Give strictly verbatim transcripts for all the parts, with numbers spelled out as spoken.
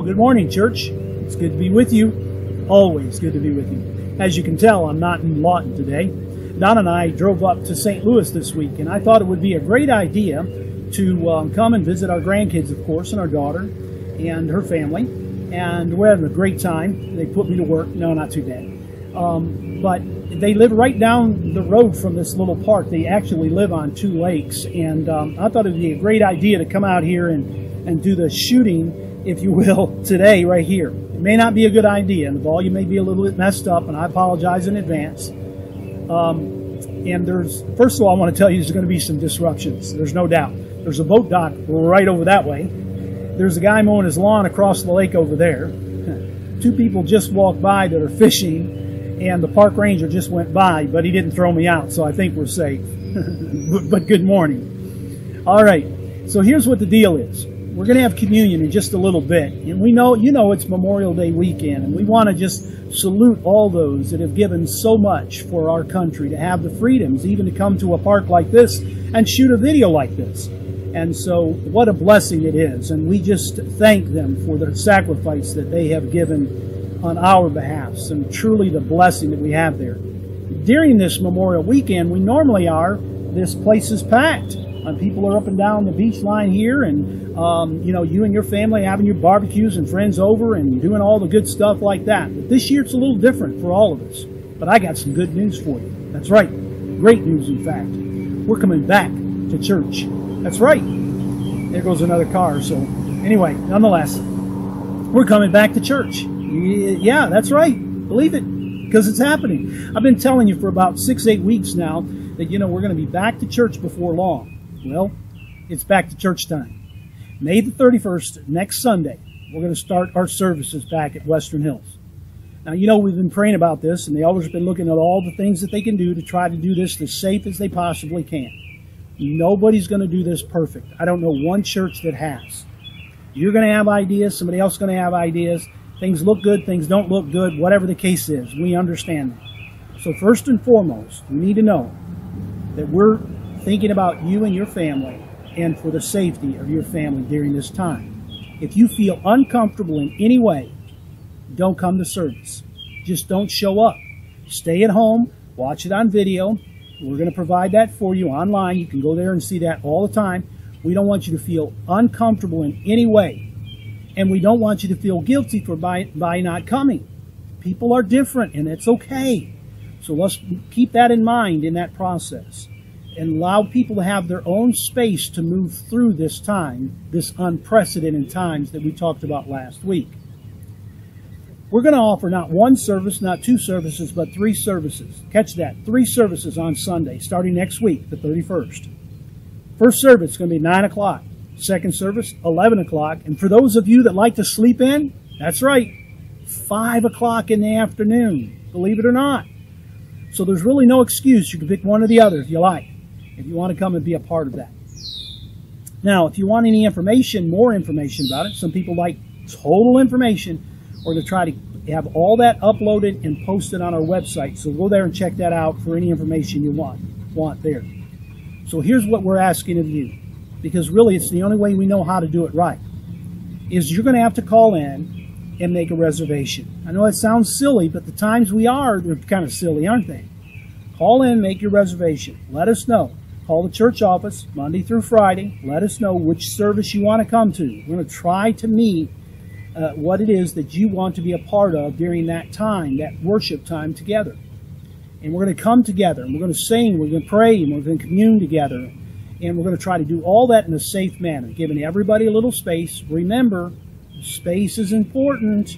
Well, good morning, church. It's good to be with you. Always good to be with you. As you can tell, I'm not in Lawton today. Donna and I drove up to Saint Louis this week, and I thought it would be a great idea to um, come and visit our grandkids, of course, and our daughter and her family. And we're having a great time. They put me to work. No, not too bad. Um, but they live right down the road from this little park. They actually live on two lakes. And um, I thought it would be a great idea to come out here and, and do the shooting, if you will, today right here. It may not be a good idea, and the volume may be a little bit messed up, and I apologize in advance. Um, and there's, first of all, I want to tell you there's going to be some disruptions. There's no doubt. There's a boat dock right over that way. There's a guy mowing his lawn across the lake over there. Two people just walked by that are fishing, and the park ranger just went by, but he didn't throw me out, so I think we're safe. But good morning. All right, so here's what the deal is. We're going to have communion in just a little bit, and we know, you know, it's Memorial Day weekend, and we want to just salute all those that have given so much for our country to have the freedoms, even to come to a park like this and shoot a video like this. And so what a blessing it is. And we just thank them for the sacrifice that they have given on our behalf, and truly the blessing that we have there. During this Memorial Weekend, we normally are, this place is packed. Uh, people are up and down the beach line here, and um, you know, you and your family having your barbecues and friends over and doing all the good stuff like that. But this year it's a little different for all of us. But I got some good news for you. That's right. Great news, in fact. We're coming back to church. That's right. There goes another car. So anyway, nonetheless, we're coming back to church. Yeah, that's right. Believe it, because it's happening. I've been telling you for about six, eight weeks now that, you know, we're going to be back to church before long. Well, it's back to church time. May the thirty-first, next Sunday, we're going to start our services back at Western Hills. Now, you know, we've been praying about this, and the elders have been looking at all the things that they can do to try to do this as safe as they possibly can. Nobody's going to do this perfect. I don't know one church that has. You're going to have ideas. Somebody else is going to have ideas. Things look good. Things don't look good. Whatever the case is, we understand that. So first and foremost, we need to know that we're thinking about you and your family and for the safety of your family during this time. If you feel uncomfortable in any way, don't come to service. Just don't show up. Stay at home. Watch it on video. We're going to provide that for you online. You can go there and see that all the time. We don't want you to feel uncomfortable in any way. And we don't want you to feel guilty for by, by not coming. People are different, and it's okay. So let's keep that in mind in that process. And allow people to have their own space to move through this time, this unprecedented times that we talked about last week. We're going to offer not one service, not two services, but three services. Catch that. Three services on Sunday, starting next week, the thirty-first. First service is going to be nine o'clock. Second service, eleven o'clock. And for those of you that like to sleep in, that's right, five o'clock in the afternoon, believe it or not. So there's really no excuse. You can pick one or the other if you like, if you want to come and be a part of that. Now, if you want any information, more information about it, some people like total information, or to try to have all that uploaded and posted on our website. So go there and check that out for any information you want, want there. So here's what we're asking of you, because really it's the only way we know how to do it right, is you're going to have to call in and make a reservation. I know it sounds silly, but the times we are, they're kind of silly, aren't they? Call in, make your reservation. Let us know. Call the church office Monday through Friday. Let us know which service you want to come to. We're going to try to meet Uh, what it is that you want to be a part of during that time, that worship time together. And we're going to come together, and we're going to sing, we're going to pray, and we're going to commune together. And we're going to try to do all that in a safe manner, giving everybody a little space. Remember, space is important.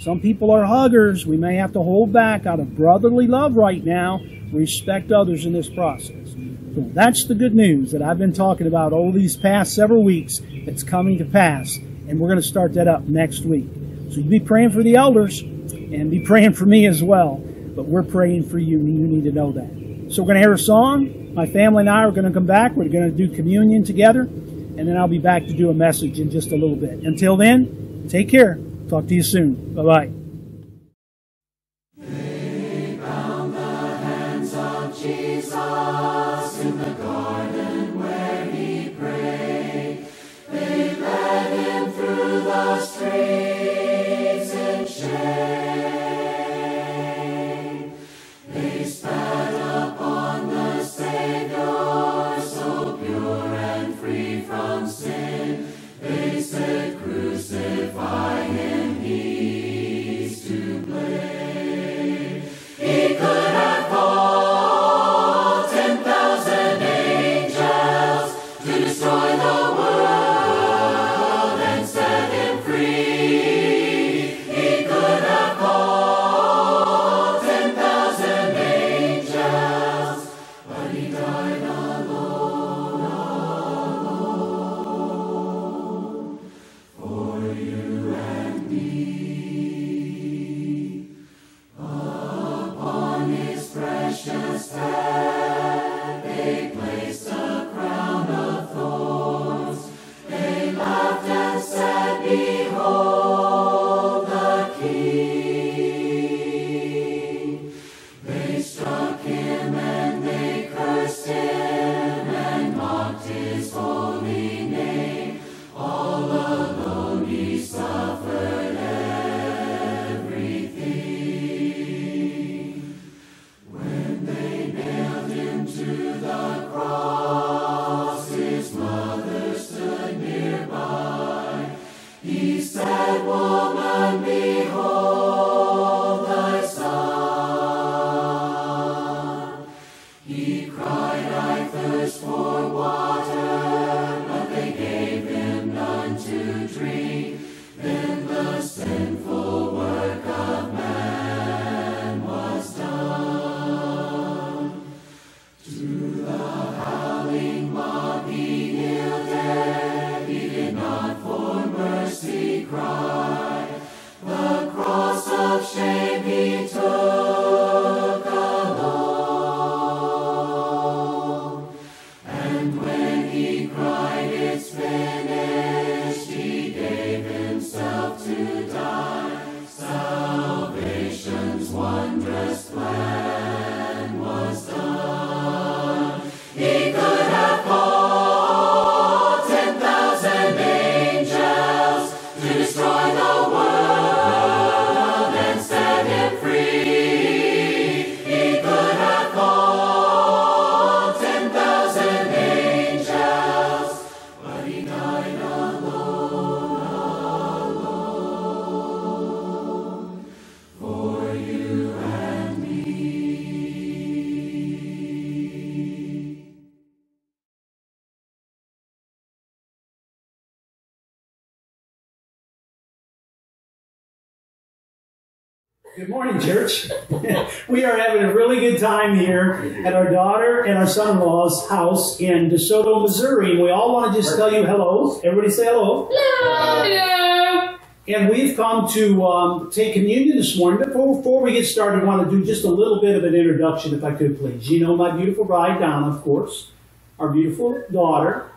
Some people are huggers. We may have to hold back out of brotherly love right now. Respect others in this process. So that's the good news that I've been talking about all these past several weeks that's coming to pass. And we're going to start that up next week. So you be praying for the elders and be praying for me as well. But we're praying for you, and you need to know that. So we're going to hear a song. My family and I are going to come back. We're going to do communion together. And then I'll be back to do a message in just a little bit. Until then, take care. Talk to you soon. Bye-bye. They bound the hands of Jesus in the garden where he prayed. The street. Good morning, church. We are having a really good time here at our daughter and our son-in-law's house in DeSoto, Missouri. We all want to just tell you hello. Everybody say hello. Hello. And we've come to um, take communion this morning. Before, before we get started, I want to do just a little bit of an introduction, if I could, please. You know my beautiful bride, Donna, of course, our beautiful daughter,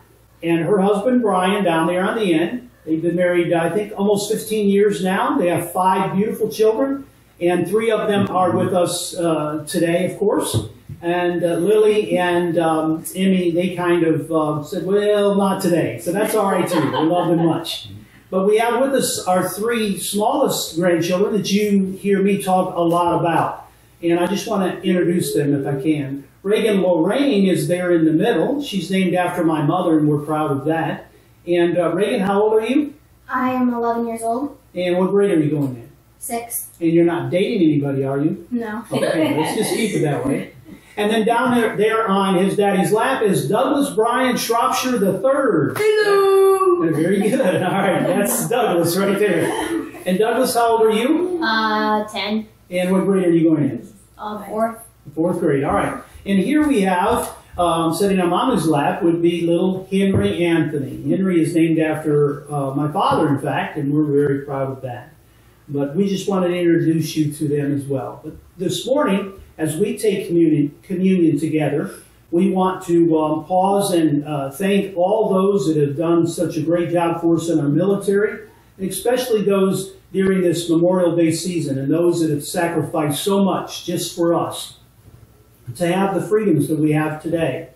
and her husband, Brian, down there on the end. They've been married, I think, almost fifteen years now. They have five beautiful children. And three of them are with us uh, today, of course. And uh, Lily and um, Emmy, they kind of uh, said, well, not today. So that's all right, too. We love them much. But we have with us our three smallest grandchildren that you hear me talk a lot about. And I just want to introduce them if I can. Reagan Lorraine is there in the middle. She's named after my mother, and we're proud of that. And uh, Reagan, how old are you? I am eleven years old. And what grade are you going in? Six. And you're not dating anybody, are you? No. Okay, let's just keep it that way. And then down there, there on his daddy's lap is Douglas Brian Shropshire the Third. Hello. Very good. All right, that's Douglas right there. And Douglas, how old are you? Uh, ten. And what grade are you going in? Uh, fourth. Fourth grade. All right. And here we have um, sitting on Mama's lap would be little Henry Anthony. Henry is named after uh, my father, in fact, and we're very proud of that. But we just wanted to introduce you to them as well. But this morning, as we take communion, communion together, we want to um, pause and uh, thank all those that have done such a great job for us in our military, and especially those during this Memorial Day season and those that have sacrificed so much just for us to have the freedoms that we have today.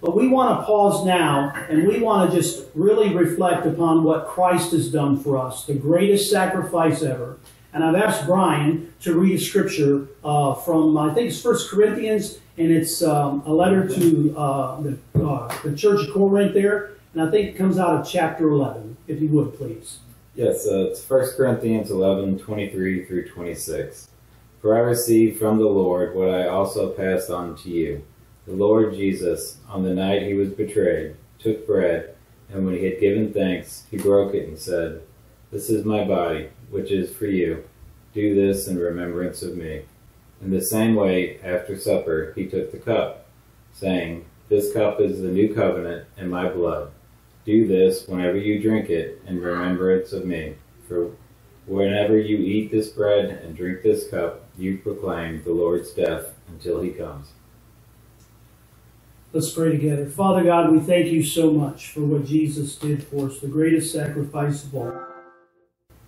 But we want to pause now, and we want to just really reflect upon what Christ has done for us, the greatest sacrifice ever. And I've asked Brian to read a scripture uh, from, I think it's First Corinthians, and it's um, a letter to uh, the, uh, the church of Corinth there, and I think it comes out of chapter eleven, if you would, please. Yes, uh, it's First Corinthians eleven, twenty-three through twenty-six. For I received from the Lord what I also passed on to you. The Lord Jesus, on the night he was betrayed, took bread, and when he had given thanks, he broke it and said, "This is my body, which is for you. Do this in remembrance of me." In the same way, after supper, he took the cup, saying, "This cup is the new covenant in my blood. Do this whenever you drink it in remembrance of me. For whenever you eat this bread and drink this cup, you proclaim the Lord's death until he comes." Let's pray together. Father God, we thank you so much for what Jesus did for us, the greatest sacrifice of all,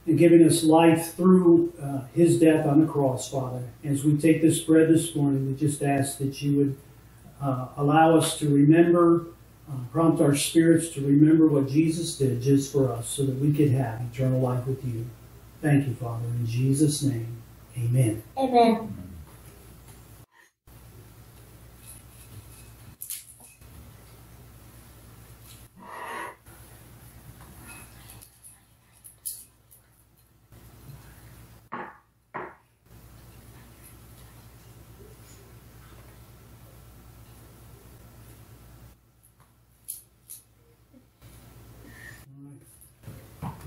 and giving us life through uh, his death on the cross, Father. As we take this bread this morning, we just ask that you would uh, allow us to remember, uh, prompt our spirits to remember what Jesus did just for us so that we could have eternal life with you. Thank you, Father. In Jesus' name, amen. Amen.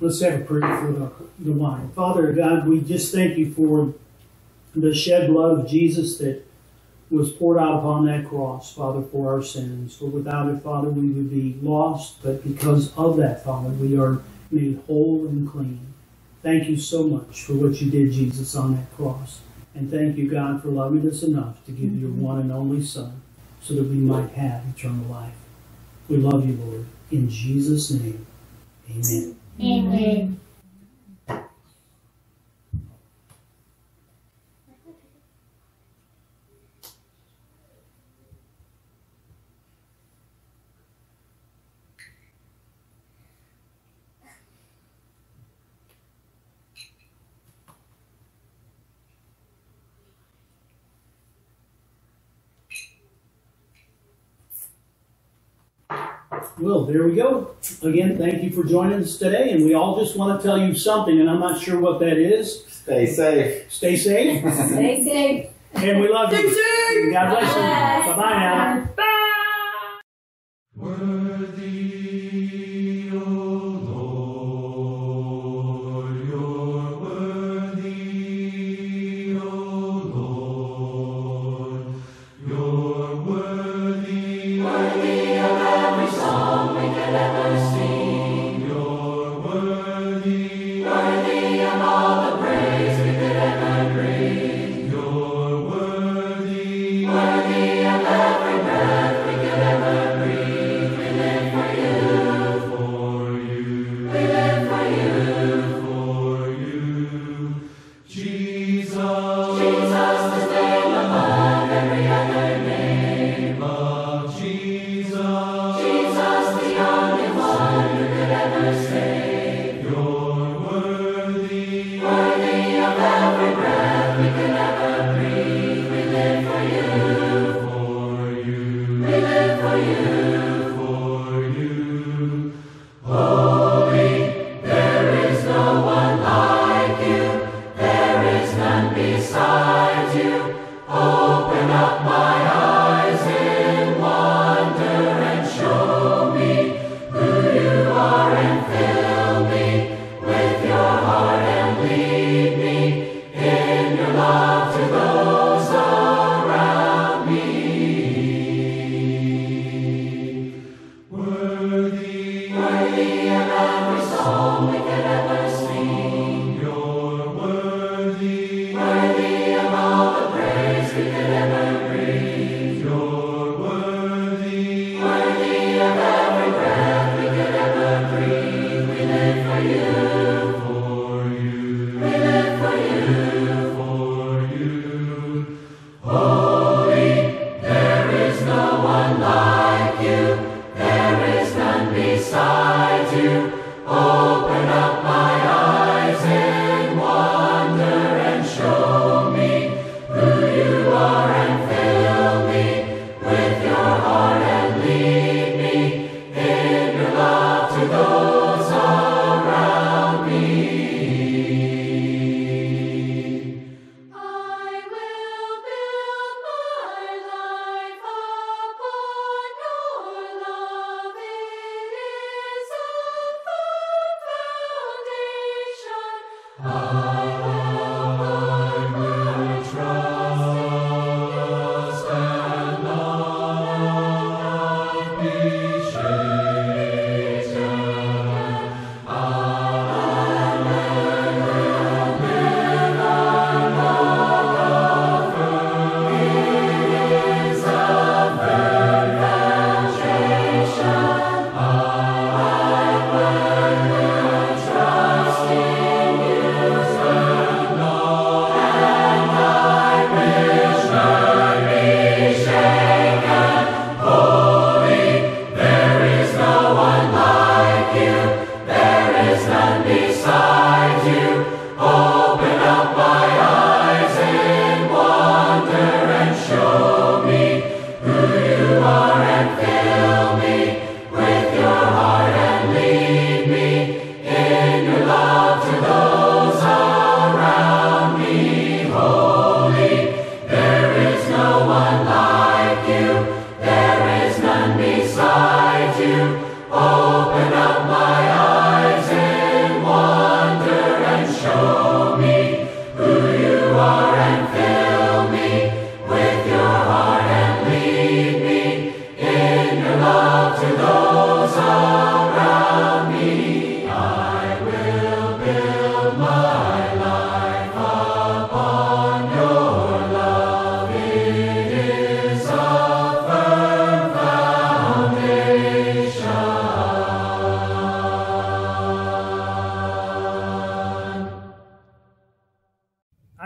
Let's have a prayer for the, the wine. Father God, we just thank you for the shed blood of Jesus that was poured out upon that cross, Father, for our sins. For without it, Father, we would be lost, but because of that, Father, we are made whole and clean. Thank you so much for what you did, Jesus, on that cross. And thank you, God, for loving us enough to give your one and only Son so that we might have eternal life. We love you, Lord. In Jesus' name, amen. Amen. Well, there we go. Again, thank you for joining us today, and we all just want to tell you something, and I'm not sure what that is. Stay safe. Stay safe. Stay safe. And we love you. Stay safe. God bless Bye. you. Bye-bye now. Bye. Worthy, O Lord, you're worthy, O Lord, you're worthy, worthy of every song we could ever sing. You're worthy, worthy of all the praise we could ever bring. You're worthy, worthy of every breath we could ever breathe. We live for you,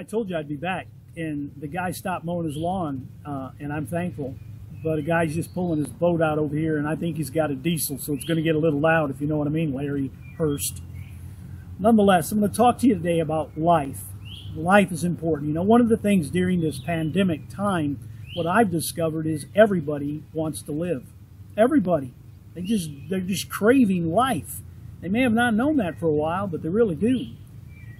Told you I'd be back, and the guy stopped mowing his lawn, uh, and I'm thankful, but a guy's just pulling his boat out over here, and I think he's got a diesel, so it's going to get a little loud, if you know what I mean, Larry Hurst. Nonetheless, I'm going to talk to you today about life. Life is important. You know, one of the things during this pandemic time, what I've discovered is everybody wants to live. Everybody. They just, they're just craving life. They may have not known that for a while, but they really do.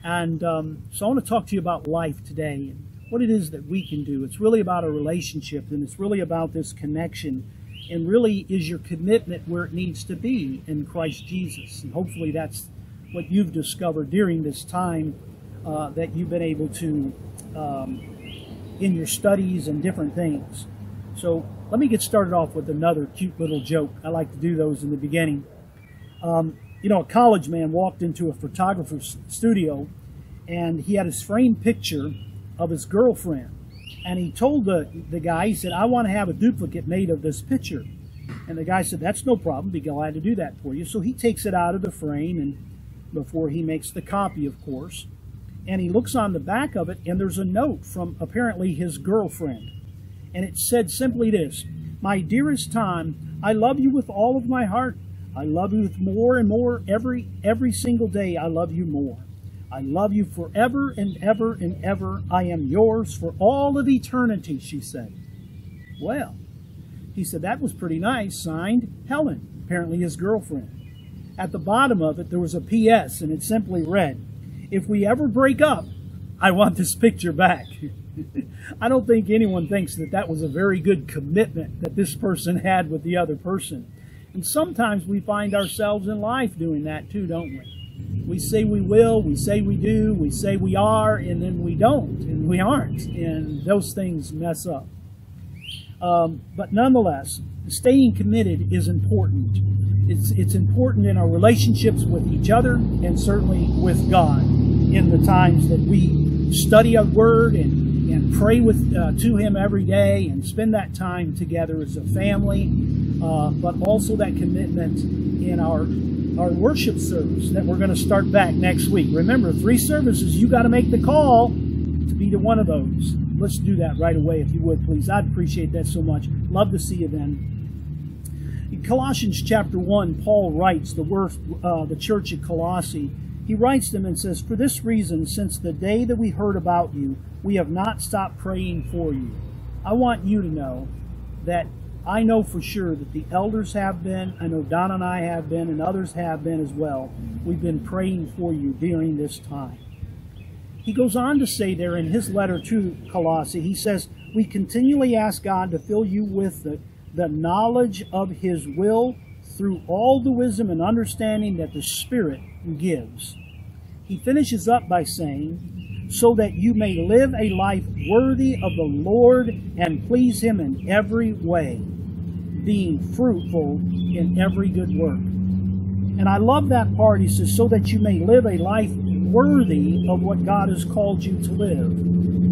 And um, so I want to talk to you about life today and what it is that we can do. It's really about a relationship, and it's really about this connection, and really is your commitment where it needs to be in Christ Jesus. And hopefully that's what you've discovered during this time uh, that you've been able to um, in your studies and different things. So let me get started off with another cute little joke. I like to do those in the beginning. Um, You know, a college man walked into a photographer's studio, and he had his framed picture of his girlfriend. And he told the, the guy, he said, I want to have a duplicate made of this picture. And the guy said, that's no problem. Be glad to do that for you. So he takes it out of the frame, and before he makes the copy, of course. And he looks on the back of it, and there's a note from apparently his girlfriend. And it said simply this, my dearest Tom, I love you with all of my heart. I love you more and more every every single day. I love you more. I love you forever and ever and ever. I am yours for all of eternity, she said. Well, he said, that was pretty nice. Signed, Helen, apparently his girlfriend. At the bottom of it, there was a P S, and it simply read, if we ever break up, I want this picture back. I don't think anyone thinks that that was a very good commitment that this person had with the other person. And sometimes we find ourselves in life doing that too, don't we? We say we will, we say we do, we say we are, and then we don't, and we aren't, and those things mess up. Um, but nonetheless, staying committed is important. It's, it's important in our relationships with each other and certainly with God in the times that we study a word and, and pray with, uh, to Him every day and spend that time together as a family. Uh, but also that commitment in our our worship service that we're going to start back next week. Remember, three services. You got to make the call to be to one of those. Let's do that right away, if you would, please. I'd appreciate that so much. Love to see you then. In Colossians chapter one, Paul writes the word, uh, the church at Colossae. He writes them and says, for this reason, since the day that we heard about you, we have not stopped praying for you. I want you to know that I know for sure that the elders have been, I know Donna and I have been, and others have been as well. We've been praying for you during this time. He goes on to say there in his letter to Colossae, he says, we continually ask God to fill you with the, the knowledge of His will through all the wisdom and understanding that the Spirit gives. he finishes up by saying, so that you may live a life worthy of the Lord and please him in every way, being fruitful in every good work. And I love that part. He says, so that you may live a life worthy of what God has called you to live.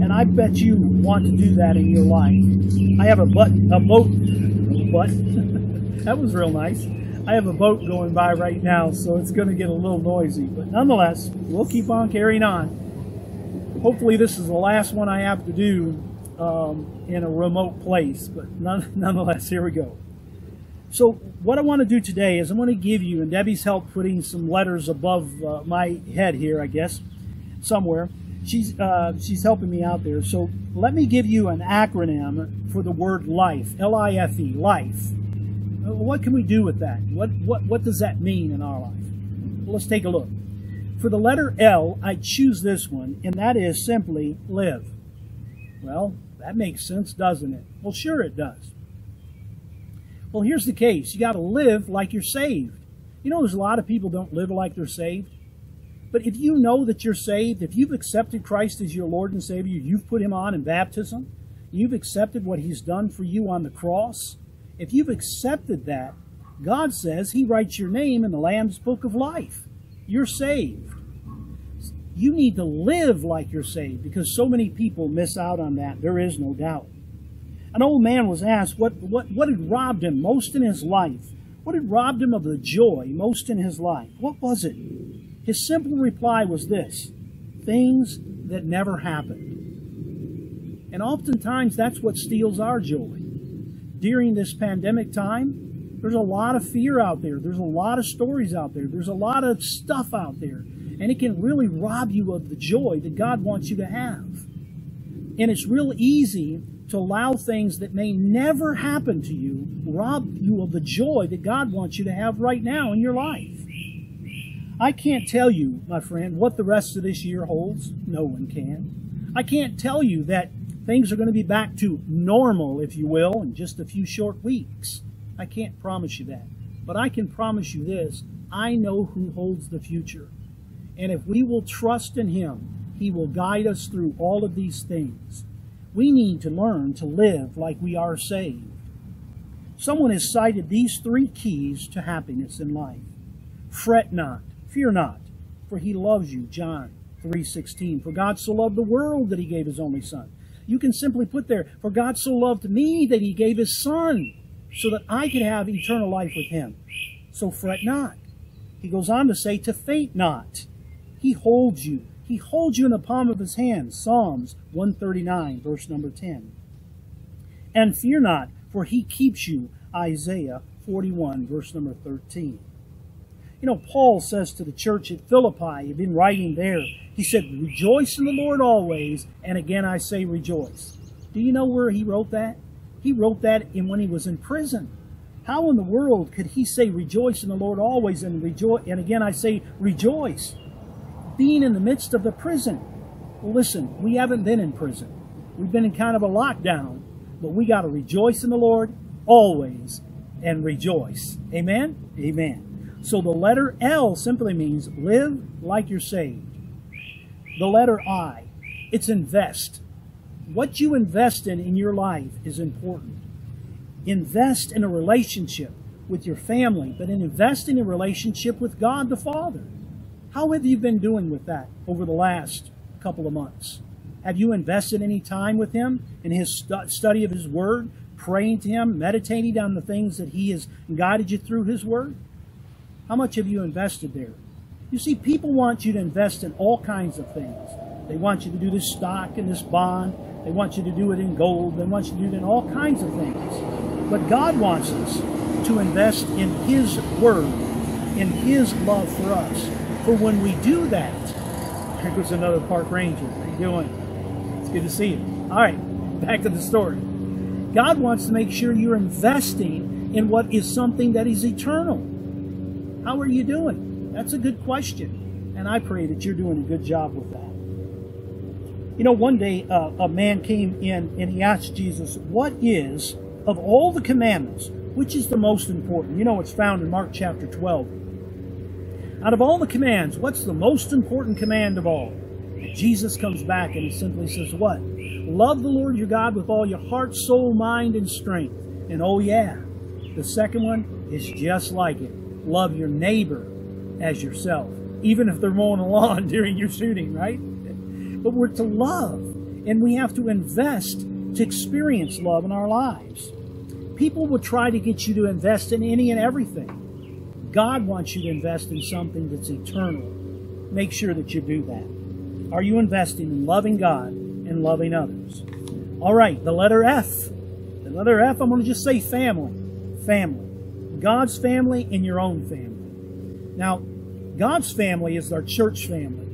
And I bet you want to do that in your life. I have a boat, a boat, but that was real nice. I have a boat going by right now, so it's going to get a little noisy. But nonetheless, we'll keep on carrying on. Hopefully this is the last one I have to do um, in a remote place. But none, nonetheless, here we go. So what I want to do today is I want to give you, and Debbie's helped putting some letters above uh, my head here, I guess, somewhere. She's, uh, she's helping me out there. So let me give you an acronym for the word life, L I F E, life. What can we do with that? What, what, what does that mean in our life? Well, let's take a look. For the letter L, I choose this one, and that is simply live. Well, that makes sense, doesn't it? Well, sure it does. Well, here's the case. You got to live like you're saved. You know, there's a lot of people don't live like they're saved. But if you know that you're saved, if you've accepted Christ as your Lord and Savior, you've put him on in baptism, you've accepted what he's done for you on the cross, if you've accepted that, God says he writes your name in the Lamb's Book of Life. You're saved. You need to live like you're saved because so many people miss out on that. There is no doubt. An old man was asked what, what, what had robbed him most in his life. What had robbed him of the joy most in his life? What was it? His simple reply was this: things that never happened. And oftentimes that's what steals our joy. During this pandemic time, there's a lot of fear out there. There's a lot of stories out there. There's a lot of stuff out there. And it can really rob you of the joy that God wants you to have. And it's real easy to allow things that may never happen to you rob you of the joy that God wants you to have right now in your life. I can't tell you, my friend, what the rest of this year holds. No one can. I can't tell you that things are going to be back to normal, if you will, in just a few short weeks. I can't promise you that. But I can promise you this. I know who holds the future. And if we will trust in him, he will guide us through all of these things. We need to learn to live like we are saved. Someone has cited these three keys to happiness in life. Fret not, fear not, for he loves you, John three sixteen. For God so loved the world that he gave his only son. You can simply put there, for God so loved me that he gave his son so that I could have eternal life with him. So fret not. He goes on to say, to faint not. He holds you. He holds you in the palm of his hand. Psalms one thirty-nine, verse number ten. And fear not, for he keeps you. Isaiah forty-one, verse number thirteen. You know, Paul says to the church at Philippi, he'd been writing there, he said, rejoice in the Lord always, and again I say rejoice. Do you know where he wrote that? He wrote that in when he was in prison. How in the world could he say rejoice in the Lord always and rejoice, and again I say rejoice? Being in the midst of the prison. Well, listen, we haven't been in prison. We've been in kind of a lockdown, but we got to rejoice in the Lord always and rejoice. Amen? Amen. So the letter L simply means live like you're saved. The letter I, it's invest. What you invest in in your life is important. Invest in a relationship with your family, but invest in a relationship with God the Father. How have you been doing with that over the last couple of months? Have you invested any time with him in his stu- study of his word, praying to him, meditating on the things that he has guided you through his word? How much have you invested there? You see, people want you to invest in all kinds of things. They want you to do this stock and this bond. They want you to do it in gold. They want you to do it in all kinds of things. But God wants us to invest in his word, in his love for us. For when we do that, here goes another park ranger. How you doing? It's good to see you. All right, back to the story. God wants to make sure you're investing in what is something that is eternal. How are you doing? That's a good question. And I pray that you're doing a good job with that. You know, one day uh, a man came in and he asked Jesus, what is, of all the commandments, which is the most important? You know, it's found in Mark chapter twelve. Out of all the commands, what's the most important command of all? Jesus comes back and he simply says what? Love the Lord your God with all your heart, soul, mind, and strength. And oh yeah, the second one is just like it. Love your neighbor as yourself, even if they're mowing the lawn during your shooting, right? But we're to love, and we have to invest to experience love in our lives. People will try to get you to invest in any and everything. God wants you to invest in something that's eternal. Make sure that you do that. Are you investing in loving God and loving others? All right, the letter F. The letter F, I'm going to just say family. Family. God's family and your own family. Now, God's family is our church family.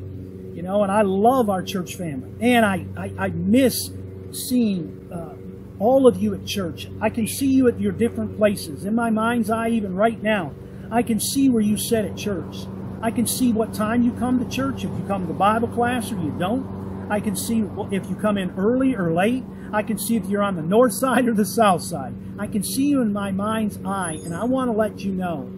You know, and I love our church family. And I, I, I miss seeing uh, all of you at church. I can see you at your different places. In my mind's eye, even right now, I can see where you sit at church. I can see what time you come to church, if you come to Bible class or you don't. I can see if you come in early or late. I can see if you're on the north side or the south side. I can see you in my mind's eye, and I want to let you know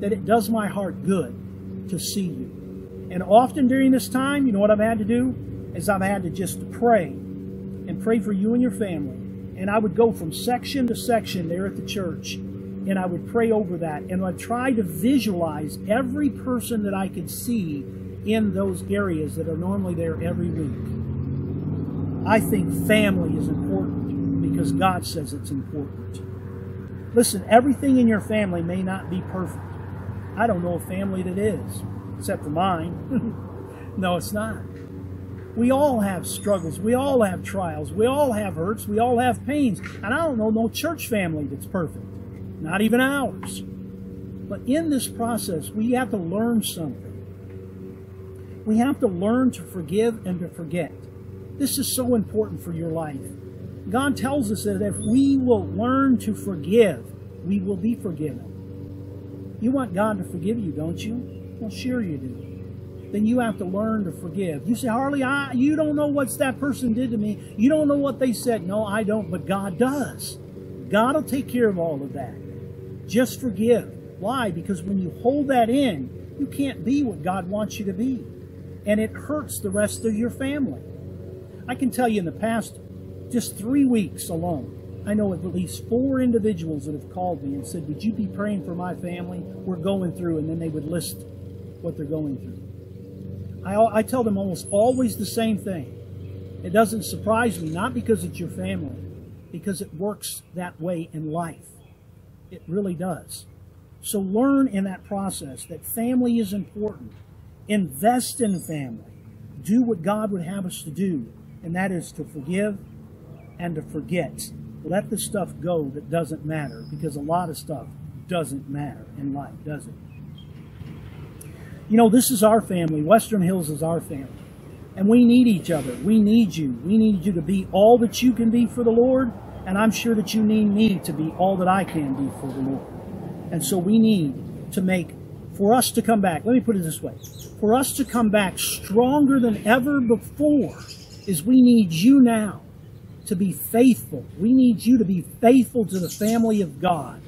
that it does my heart good to see you. And often during this time, you know what I've had to do? Is I've had to just pray and pray for you and your family. And I would go from section to section there at the church, and I would pray over that. And I'd try to visualize every person that I could see in those areas that are normally there every week. I think family is important because God says it's important. Listen, everything in your family may not be perfect. I don't know a family that is. Except for mine. No, it's not. We all have struggles. We all have trials. We all have hurts. We all have pains. And I don't know no church family that's perfect. Not even ours. But in this process, we have to learn something. We have to learn to forgive and to forget. This is so important for your life. God tells us that if we will learn to forgive, we will be forgiven. You want God to forgive you, don't you? Well, sure you do. Then you have to learn to forgive. You say, Harley, I, you don't know what that person did to me. You don't know what they said. No, I don't, but God does. God will take care of all of that. Just forgive. Why? Because when you hold that in, you can't be what God wants you to be. And it hurts the rest of your family. I can tell you in the past just three weeks alone, I know at least four individuals that have called me and said, would you be praying for my family? We're going through, and then they would list what they're going through. I, I tell them almost always the same thing. It doesn't surprise me, not because it's your family, because it works that way in life. It really does. So learn in that process that family is important. Invest in family. Do what God would have us to do, and that is to forgive and to forget. Let the stuff go that doesn't matter, because a lot of stuff doesn't matter in life, does it? You know, this is our family. Western Hills is our family. And we need each other. We need you. We need you to be all that you can be for the Lord. And I'm sure that you need me to be all that I can be for the Lord. And so we need to make, for us to come back, let me put it this way. For us to come back stronger than ever before is we need you now to be faithful. We need you to be faithful to the family of God.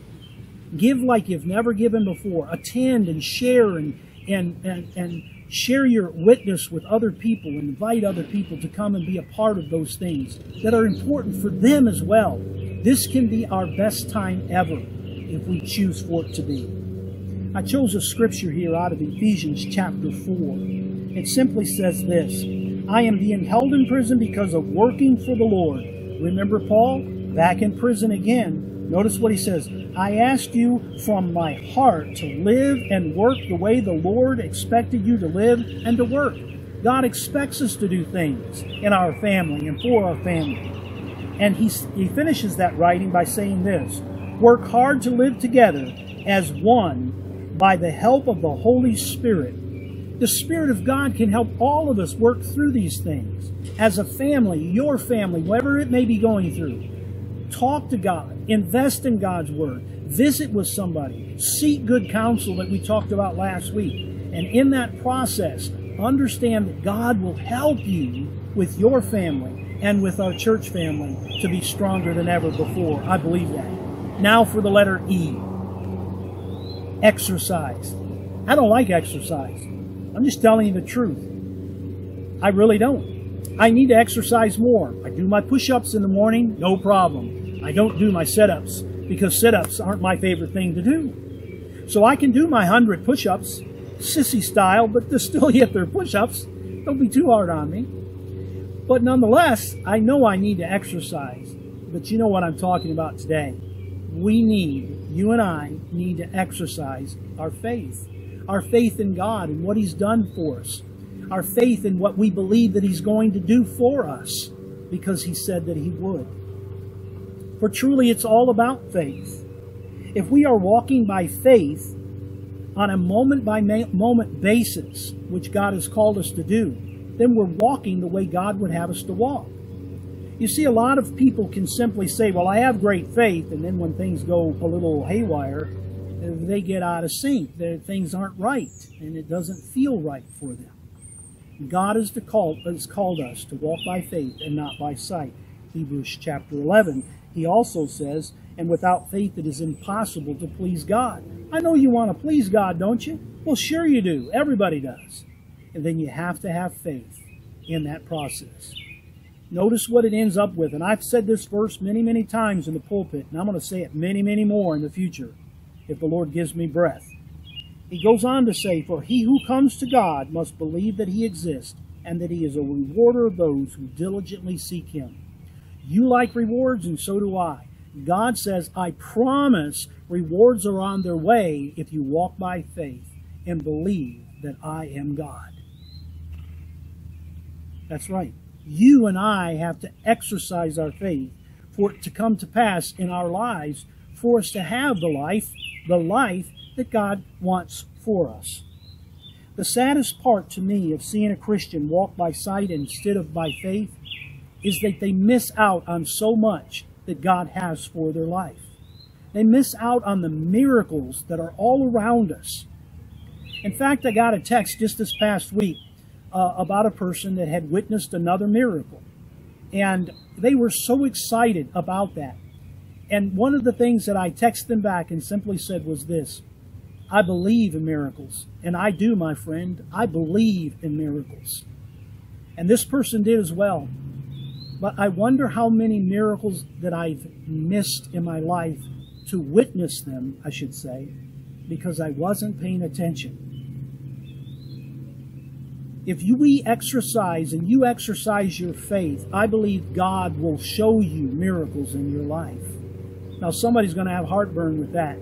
Give like you've never given before. Attend and share and And, and, and share your witness with other people, and invite other people to come and be a part of those things that are important for them as well. This can be our best time ever if we choose for it to be. I chose a scripture here out of Ephesians chapter four. It simply says this, I am being held in prison because of working for the Lord. Remember Paul? Back in prison again. Notice what he says, I asked you from my heart to live and work the way the Lord expected you to live and to work. God expects us to do things in our family and for our family. And he, he finishes that writing by saying this, work hard to live together as one by the help of the Holy Spirit. The Spirit of God can help all of us work through these things. As a family, your family, whatever it may be going through, talk to God, invest in God's Word, visit with somebody, seek good counsel that we talked about last week. And in that process, understand that God will help you with your family and with our church family to be stronger than ever before. I believe that. Now for the letter E. Exercise. I don't like exercise. I'm just telling you the truth. I really don't. I need to exercise more. I do my push-ups in the morning, no problem. I don't do my sit-ups because sit-ups aren't my favorite thing to do. So I can do my hundred push-ups, sissy style, but to still get their push-ups. Don't be too hard on me. But nonetheless, I know I need to exercise. But you know what I'm talking about today. We need, you and I, need to exercise our faith. Our faith in God and what He's done for us. Our faith in what we believe that He's going to do for us. Because He said that He would. For truly, it's all about faith. If we are walking by faith on a moment-by-moment basis, which God has called us to do, then we're walking the way God would have us to walk. You see, a lot of people can simply say, well, I have great faith, and then when things go a little haywire, they get out of sync. Their things aren't right, and it doesn't feel right for them. God has called us to walk by faith and not by sight. Hebrews chapter eleven, he also says, and without faith it is impossible to please God. I know you want to please God, don't you? Well, sure you do. Everybody does. And then you have to have faith in that process. Notice what it ends up with. And I've said this verse many, many times in the pulpit, and I'm going to say it many, many more in the future, if the Lord gives me breath. He goes on to say, for he who comes to God must believe that he exists, and that he is a rewarder of those who diligently seek him. You like rewards, and so do I. God says, I promise rewards are on their way if you walk by faith and believe that I am God. That's right. You and I have to exercise our faith for it to come to pass in our lives, for us to have the life, the life that God wants for us. The saddest part to me of seeing a Christian walk by sight instead of by faith is that they miss out on so much that God has for their life. They miss out on the miracles that are all around us. In fact, I got a text just this past week uh, about a person that had witnessed another miracle. And they were so excited about that. And one of the things that I texted them back and simply said was this: I believe in miracles. And I do, my friend. I believe in miracles. And this person did as well. But I wonder how many miracles that I've missed in my life to witness them, I should say, because I wasn't paying attention. If you, we exercise and you exercise your faith, I believe God will show you miracles in your life. Now, somebody's going to have heartburn with that.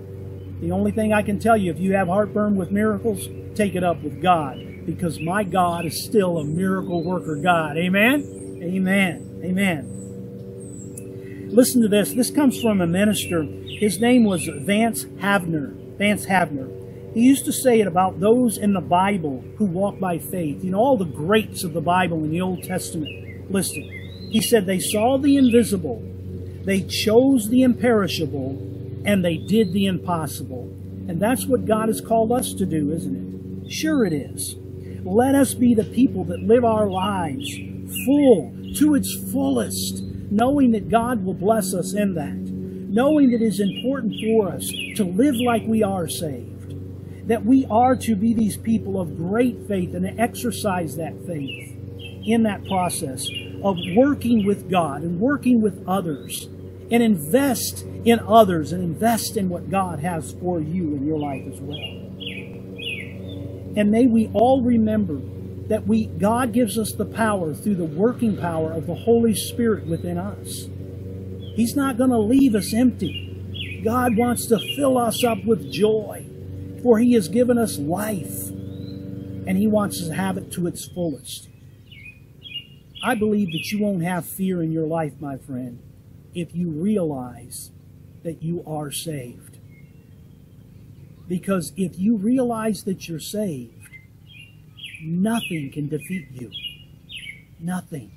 The only thing I can tell you, if you have heartburn with miracles, take it up with God, because my God is still a miracle worker God. Amen? Amen. Amen. Listen to this. This comes from a minister. His name was Vance Havner. Vance Havner. He used to say it about those in the Bible who walk by faith. You know, all the greats of the Bible in the Old Testament. Listen, he said, they saw the invisible, they chose the imperishable, and they did the impossible. And that's what God has called us to do, isn't it? Sure it is. Let us be the people that live our lives full, to its fullest, knowing that God will bless us in that. Knowing that it is important for us to live like we are saved, that we are to be these people of great faith and to exercise that faith in that process of working with God and working with others, and invest in others and invest in what God has for you in your life as well. And may we all remember that we, God gives us the power through the working power of the Holy Spirit within us. He's not going to leave us empty. God wants to fill us up with joy, for He has given us life, and He wants us to have it to its fullest. I believe that you won't have fear in your life, my friend, if you realize that you are saved. Because if you realize that you're saved, nothing can defeat you. Nothing.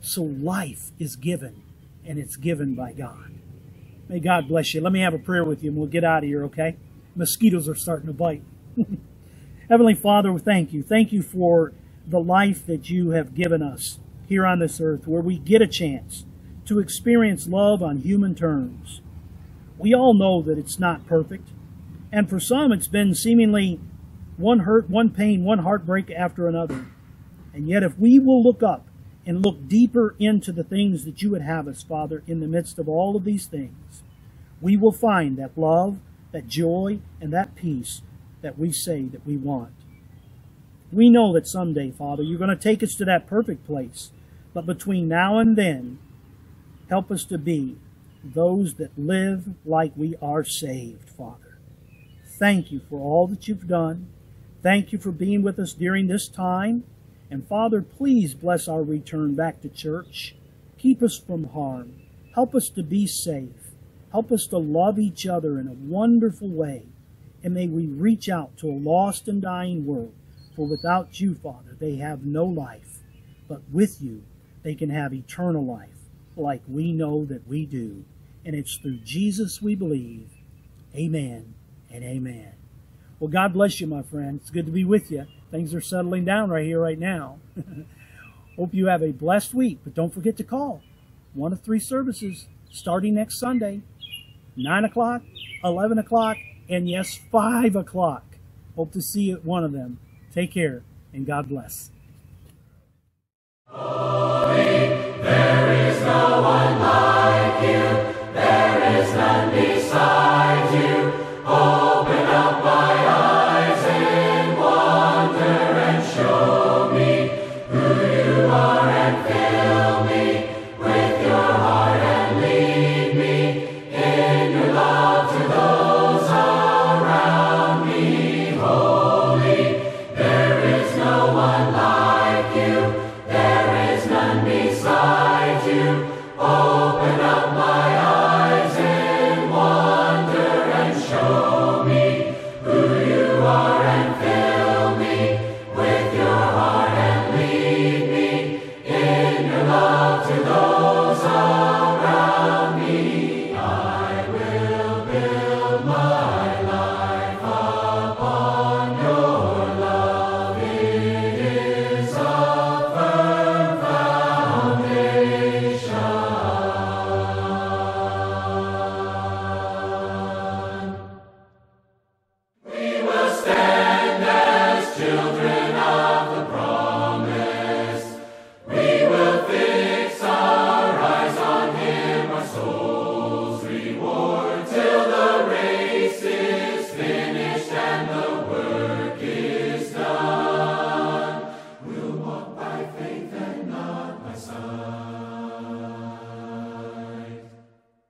So life is given. And it's given by God. May God bless you. Let me have a prayer with you and we'll get out of here, okay? Mosquitoes are starting to bite. Heavenly Father, thank you. Thank you for the life that you have given us here on this earth, where we get a chance to experience love on human terms. We all know that it's not perfect. And for some, it's been seemingly one hurt, one pain, one heartbreak after another. And yet if we will look up and look deeper into the things that you would have us, Father, in the midst of all of these things, we will find that love, that joy, and that peace that we say that we want. We know that someday, Father, you're going to take us to that perfect place. But between now and then, help us to be those that live like we are saved, Father. Thank you for all that you've done. Thank you for being with us during this time. And Father, please bless our return back to church. Keep us from harm. Help us to be safe. Help us to love each other in a wonderful way. And may we reach out to a lost and dying world. For without you, Father, they have no life. But with you, they can have eternal life, like we know that we do. And it's through Jesus we believe. Amen and amen. Well, God bless you, my friend. It's good to be with you. Things are settling down right here, right now. Hope you have a blessed week, but don't forget to call. One of three services starting next Sunday, nine o'clock, eleven o'clock, and yes, five o'clock. Hope to see you at one of them. Take care, and God bless. Holy, there is no one like you, there is none beside you.